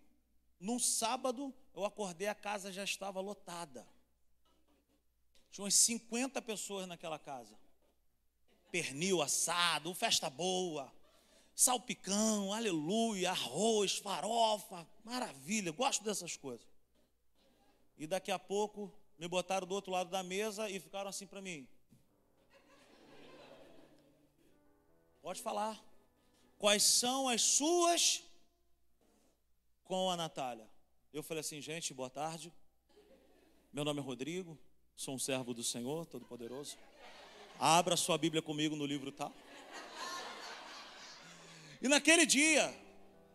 num sábado eu acordei, a casa já estava lotada. Tinha umas cinquenta pessoas naquela casa. Pernil assado, festa boa, salpicão, aleluia, arroz, farofa, maravilha, gosto dessas coisas. E daqui a pouco me botaram do outro lado da mesa e ficaram assim para mim. Pode falar. Quais são as suas com a Natália? Eu falei assim, gente, boa tarde. Meu nome é Rodrigo. Sou um servo do Senhor, Todo-Poderoso. Abra sua Bíblia comigo no livro tal. E naquele dia,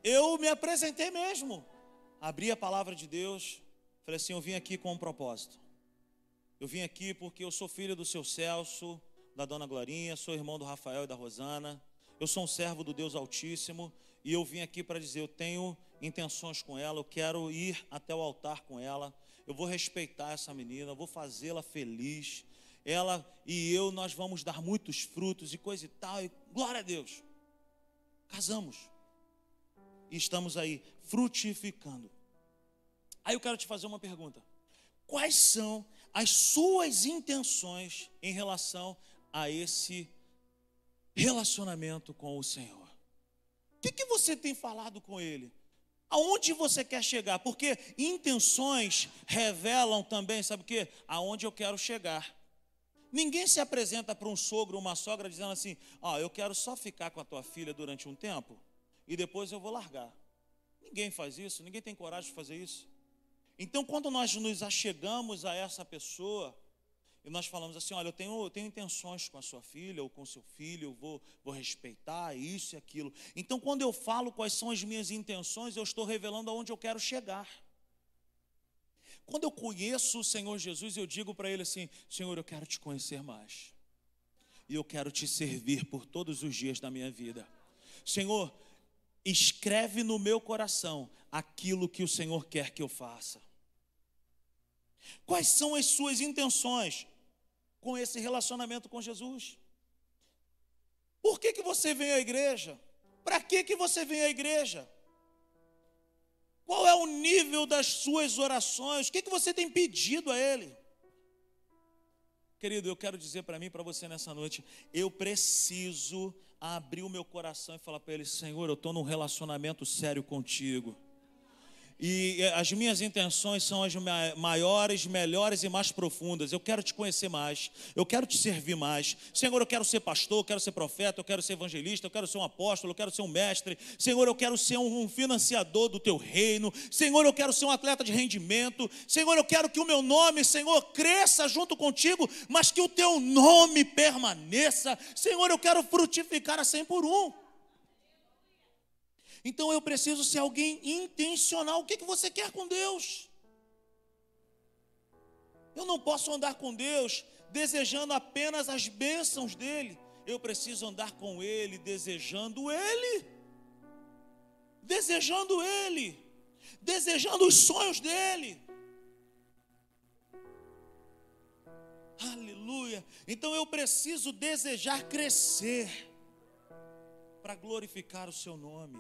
eu me apresentei mesmo. Abri a palavra de Deus. Falei assim, eu vim aqui com um propósito. Eu vim aqui porque eu sou filho do seu Celso, da dona Glorinha, sou irmão do Rafael e da Rosana. eu sou um servo do Deus Altíssimo e eu vim aqui para dizer, eu tenho intenções com ela, eu quero ir até o altar com ela, eu vou respeitar essa menina, eu vou fazê-la feliz, ela e eu, nós vamos dar muitos frutos e coisa e tal, e glória a Deus, casamos, e estamos aí frutificando. Aí eu quero te fazer uma pergunta, quais são as suas intenções em relação a esse relacionamento com o Senhor? O que que você tem falado com Ele? Aonde você quer chegar? Porque intenções revelam também, sabe o quê? Aonde eu quero chegar. Ninguém se apresenta para um sogro ou uma sogra dizendo assim, ó, oh, eu quero só ficar com a tua filha durante um tempo e depois eu vou largar. Ninguém faz isso, ninguém tem coragem de fazer isso. Então, quando nós nos achegamos a essa pessoa e nós falamos assim, olha, eu tenho, eu tenho intenções com a sua filha ou com o seu filho, eu vou, vou respeitar isso e aquilo. Então, quando eu falo quais são as minhas intenções, eu estou revelando aonde eu quero chegar. Quando eu conheço o Senhor Jesus, eu digo para Ele assim, Senhor, eu quero te conhecer mais. E eu quero te servir por todos os dias da minha vida. Senhor, escreve no meu coração aquilo que o Senhor quer que eu faça. Quais são as suas intenções com esse relacionamento com Jesus? Por que que você vem à igreja? Para que que você vem à igreja? Qual é o nível das suas orações? O que que você tem pedido a Ele? Querido, eu quero dizer para mim e para você nessa noite, eu preciso abrir o meu coração e falar para Ele, Senhor, eu estou num relacionamento sério contigo. E as minhas intenções são as maiores, melhores e mais profundas. Eu quero te conhecer mais, eu quero te servir mais. Senhor, eu quero ser pastor, eu quero ser profeta, eu quero ser evangelista, eu quero ser um apóstolo, eu quero ser um mestre. Senhor, eu quero ser um financiador do teu reino. Senhor, eu quero ser um atleta de rendimento. Senhor, eu quero que o meu nome, Senhor, cresça junto contigo, mas que o teu nome permaneça. Senhor, eu quero frutificar a cem por um. Então eu preciso ser alguém intencional. O que que você quer com Deus? Eu não posso andar com Deus desejando apenas as bênçãos dEle. Eu preciso andar com Ele, desejando Ele. Desejando Ele. Desejando os sonhos dEle. Aleluia. Então eu preciso desejar crescer para glorificar o seu nome.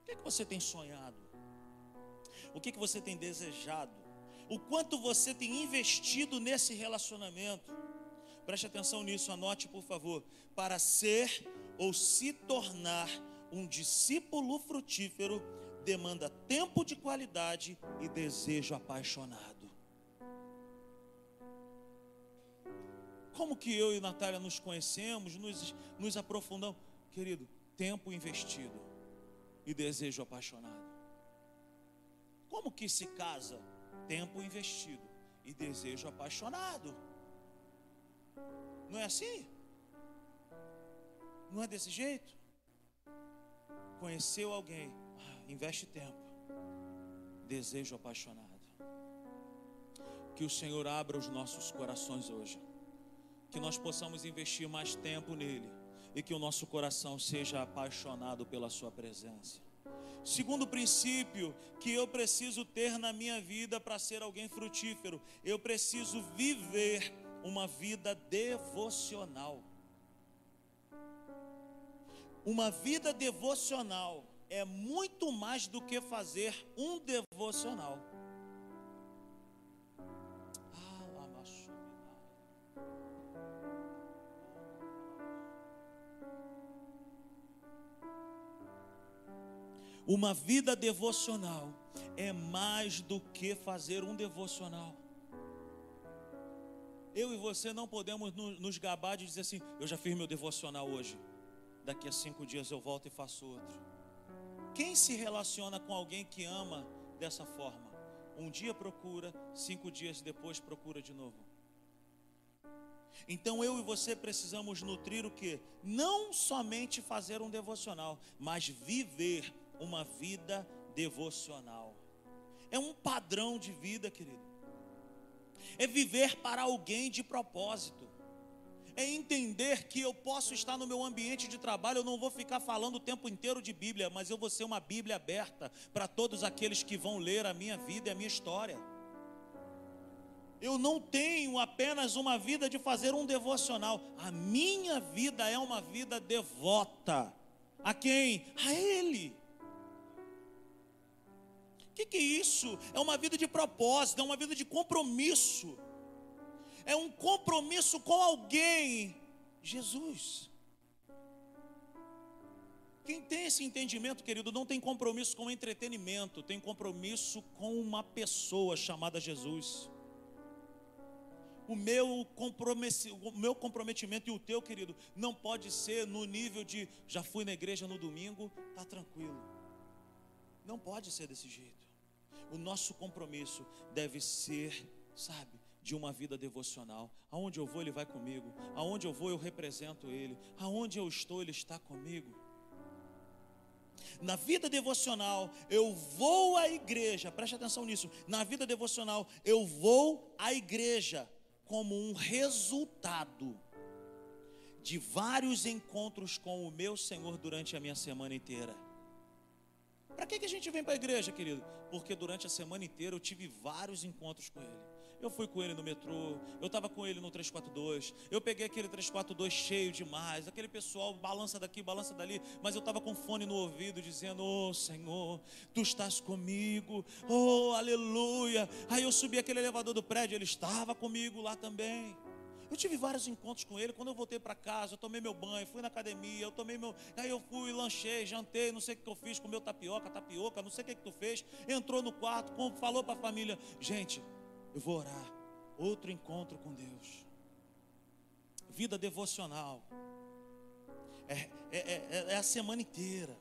O que que você tem sonhado? O que que você tem desejado? O quanto você tem investido nesse relacionamento? Preste atenção nisso, anote por favor. Para ser ou se tornar um discípulo frutífero, demanda tempo de qualidade e desejo apaixonado. Como que eu e Natália nos conhecemos, nos, nos aprofundamos? Querido, tempo investido e desejo apaixonado. Como que se casa? Tempo investido e desejo apaixonado. Não é assim? Não é desse jeito? Conheceu alguém, investe tempo, desejo apaixonado. Que o Senhor abra os nossos corações hoje, que nós possamos investir mais tempo nele e que o nosso coração seja apaixonado pela sua presença. Segundo princípio que eu preciso ter na minha vida para ser alguém frutífero, eu preciso viver uma vida devocional. Uma vida devocional é muito mais do que fazer um devocional. Uma vida devocional é mais do que fazer um devocional. Eu e você não podemos nos gabar de dizer assim, eu já fiz meu devocional hoje, daqui a cinco dias eu volto e faço outro. Quem se relaciona com alguém que ama dessa forma? Um dia procura, cinco dias depois procura de novo. Então eu e você precisamos nutrir o quê? Não somente fazer um devocional, mas viver uma vida devocional. É um padrão de vida, querido. É viver para alguém de propósito. é entender que eu posso estar no meu ambiente de trabalho, eu não vou ficar falando o tempo inteiro de Bíblia, mas eu vou ser uma Bíblia aberta para todos aqueles que vão ler a minha vida e a minha história. Eu não tenho apenas uma vida de fazer um devocional, a minha vida é uma vida devota. A quem? A Ele. O que, que é isso? É uma vida de propósito, é uma vida de compromisso. É um compromisso com alguém, Jesus. Quem tem esse entendimento, querido, não tem compromisso com entretenimento, tem compromisso com uma pessoa chamada Jesus. O meu, o meu comprometimento e o teu, querido, não pode ser no nível de, já fui na igreja no domingo, tá tranquilo. Não pode ser desse jeito. O nosso compromisso deve ser, sabe, de uma vida devocional. Aonde eu vou, Ele vai comigo. Aonde eu vou, eu represento Ele. Aonde eu estou, Ele está comigo. Na vida devocional, eu vou à igreja. Preste atenção nisso. Na vida devocional, eu vou à igreja como um resultado de vários encontros com o meu Senhor durante a minha semana inteira. Para que, que a gente vem para a igreja, querido? Porque durante a semana inteira eu tive vários encontros com Ele. Eu fui com Ele no metrô, eu estava com Ele no três quatro dois, eu peguei aquele três quatro dois cheio demais, aquele pessoal balança daqui, balança dali, mas eu estava com fone no ouvido, dizendo, ô Senhor, Tu estás comigo, oh aleluia. Aí eu subi aquele elevador do prédio, Ele estava comigo lá também. Eu tive vários encontros com Ele. Quando eu voltei para casa, eu tomei meu banho, fui na academia, eu tomei meu... Aí eu fui, lanchei, jantei, não sei o que eu fiz, comeu tapioca, tapioca, não sei o que, que tu fez. Entrou no quarto, falou para a família, gente, eu vou orar, outro encontro com Deus. Vida devocional, é, é, é, é a semana inteira.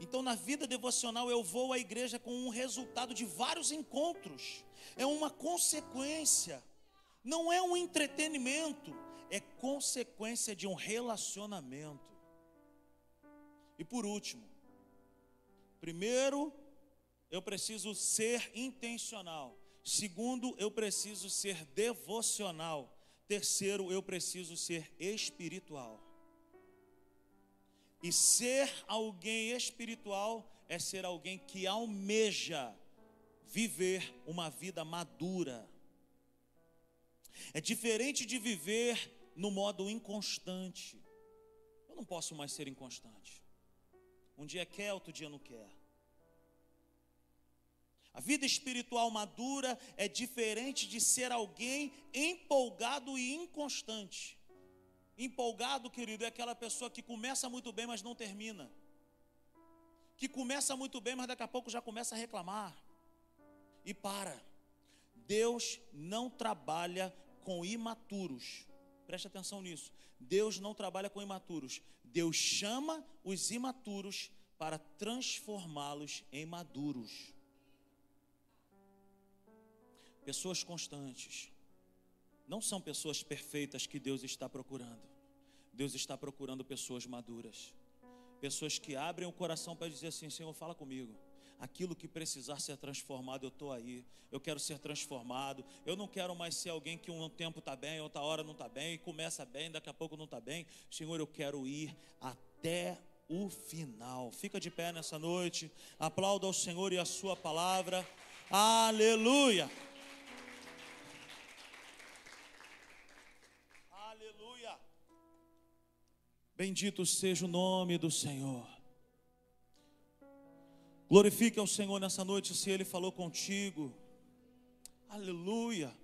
Então na vida devocional eu vou à igreja com um resultado de vários encontros. É uma consequência, não é um entretenimento, é consequência de um relacionamento. E por último, primeiro, eu preciso ser intencional. Segundo, eu preciso ser devocional. Terceiro, eu preciso ser espiritual. E ser alguém espiritual é ser alguém que almeja viver uma vida madura. É diferente de viver no modo inconstante. Eu não posso mais ser inconstante. Um dia quer, outro dia não quer. A vida espiritual madura é diferente de ser alguém empolgado e inconstante. Empolgado, querido, é aquela pessoa que começa muito bem, mas não termina. Que começa muito bem, mas daqui a pouco já começa a reclamar. E para. Deus não trabalha com imaturos. Preste atenção nisso. Deus não trabalha com imaturos. Deus chama os imaturos para transformá-los em maduros. Pessoas constantes não são pessoas perfeitas que Deus está procurando. Deus está procurando pessoas maduras. Pessoas que abrem o coração para dizer assim, Senhor, fala comigo. Aquilo que precisar ser transformado, eu estou aí. Eu quero ser transformado. Eu não quero mais ser alguém que um tempo está bem, outra hora não está bem, começa bem, daqui a pouco não está bem. Senhor, eu quero ir até o final. Fica de pé nessa noite. Aplauda ao Senhor e a sua palavra. Aleluia! Bendito seja o nome do Senhor. Glorifique ao Senhor nessa noite se Ele falou contigo. Aleluia.